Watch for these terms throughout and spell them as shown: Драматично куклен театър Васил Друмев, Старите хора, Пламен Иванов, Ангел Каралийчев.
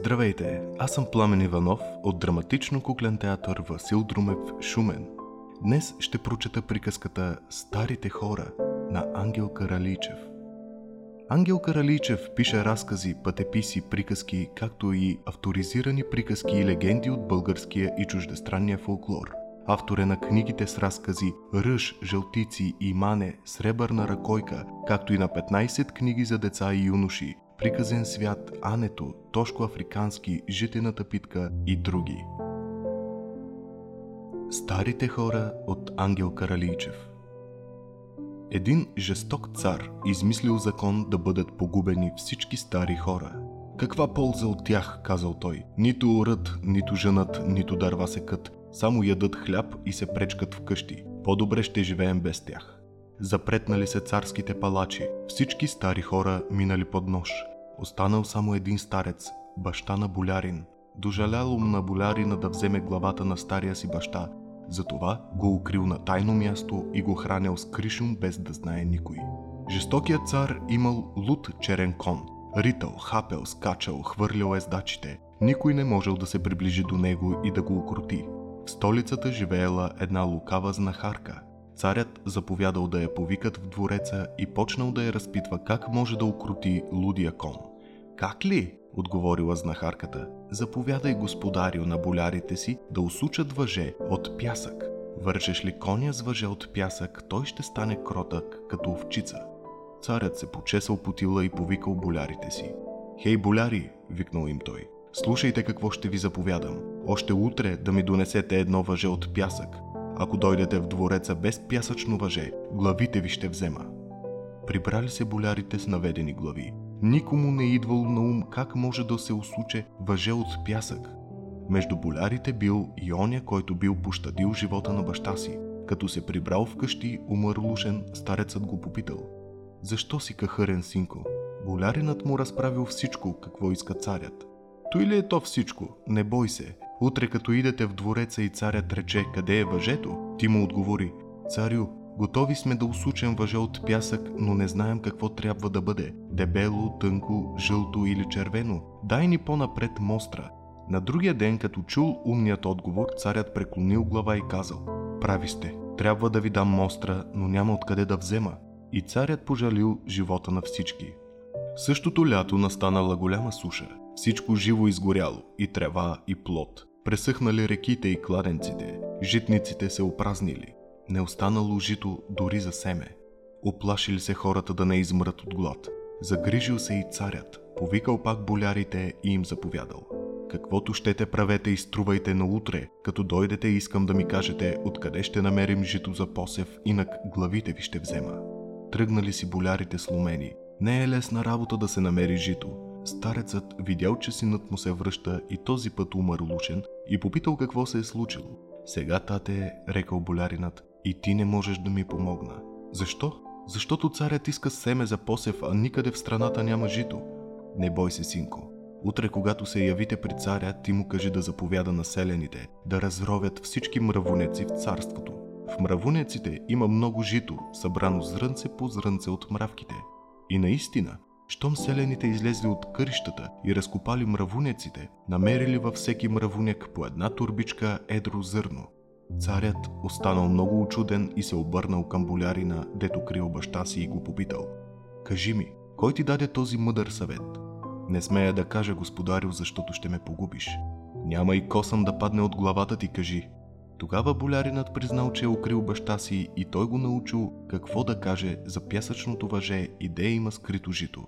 Здравейте, аз съм Пламен Иванов от Драматично куклен театър Васил Друмев, Шумен. Днес ще прочета приказката «Старите хора» на Ангел Каралийчев. Ангел Каралийчев пише разкази, пътеписи, приказки, както и авторизирани приказки и легенди от българския и чуждестранния фолклор. Автор е на книгите с разкази «Ръж, жълтици, имане, сребърна ръкойка», както и на 15 книги за деца и юноши, «Приказен свят», «Ането», «Тошко африкански», «Житената питка» и други. Старите хора от Ангел Каралийчев. Един жесток цар измислил закон да бъдат погубени всички стари хора. Каква полза от тях, казал той, нито орът, нито женат, нито дърва секат, само ядат хляб и се пречкат вкъщи, по-добре ще живеем без тях. Запретнали се царските палачи, всички стари хора минали под нож. Останал само един старец, баща на болярин. Дожаляло на болярина да вземе главата на стария си баща, затова го укрил на тайно място и го хранял с кришум без да знае никой. Жестокият цар имал лут черен кон, ритал, хапел, скачал, хвърлял ездачите. Никой не можел да се приближи до него и да го укрути. В столицата живеела една лукава знахарка. Царят заповядал да я повикат в двореца и почнал да я разпитва как може да укрути лудия кон. «Как ли?» отговорила знахарката. «Заповядай, господарю, на болярите си да усучат въже от пясък. Вържеш ли коня с въже от пясък, той ще стане кротък като овчица.» Царят се почесал потила и повикал болярите си. «Хей, боляри!» викнал им той. «Слушайте какво ще ви заповядам. Още утре да ми донесете едно въже от пясък. Ако дойдете в двореца без пясъчно въже, главите ви ще взема.» Прибрали се болярите с наведени глави. Никому не идвало на ум как може да се усуче въже от пясък. Между болярите бил и оня, който бил пощадил живота на баща си. Като се прибрал вкъщи, умърлушен, старецът го попитал: «Защо си кахърен, синко?» Боляринът му разправил всичко, какво иска царят. «Той ли е то всичко? Не бой се. Утре като идете в двореца и царят рече: къде е въжето?» ти му отговори: «Царю, готови сме да усучем въже от пясък, но не знаем какво трябва да бъде. Дебело, тънко, жълто или червено. Дай ни по-напред мостра.» На другия ден, като чул умният отговор, царят преклонил глава и казал: «Прави сте, трябва да ви дам мостра, но няма откъде да взема.» И царят пожалил живота на всички. Същото лято настанала голяма суша. Всичко живо изгоряло, и трева, и плод. Пресъхнали реките и кладенците. Житниците се опразнили. Не останало жито дори за семе. Оплашили се хората да не измрат от глад. Загрижил се и царят, повикал пак болярите и им заповядал: «Каквото щете правете и струвайте на утре, като дойдете искам да ми кажете откъде ще намерим жито за посев, инак главите ви ще взема.» Тръгнали си болярите сломени. Не е лесна работа да се намери жито. Старецът видял, че синът му се връща и този път умърлушен, и попитал какво се е случило. «Сега, тате», рекал боляринът, «и ти не можеш да ми помогна.» «Защо?» «Защото царят иска семе за посев, а никъде в страната няма жито.» «Не бой се, синко. Утре, когато се явите при царя, ти му кажи да заповяда на селените да разровят всички мравунеци в царството. В мравунеците има много жито, събрано зрънце по зрънце от мравките.» И наистина, щом селените излезли от къщата и разкопали мравунеците, намерили във всеки мравунек по една турбичка едро зърно. Царят останал много учуден и се обърнал към болярина, дето крил баща си, и го попитал: «Кажи ми, кой ти даде този мъдър съвет?» «Не смея да кажа, господарю, защото ще ме погубиш.» «Няма и косъм да падне от главата ти, кажи.» Тогава боляринът признал, че е укрил баща си, и той го научил какво да каже за пясъчното въже и де има скрито жито.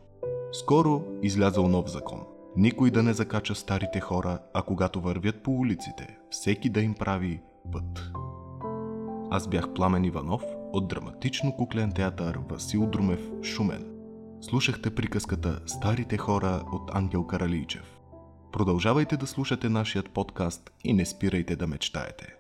Скоро излязъл нов закон: никой да не закача старите хора, а когато вървят по улиците, всеки да им прави път. Аз бях Пламен Иванов от Драматично куклен театър Васил Друмев, Шумен. Слушахте приказката «Старите хора» от Ангел Каралийчев. Продължавайте да слушате нашият подкаст и не спирайте да мечтаете.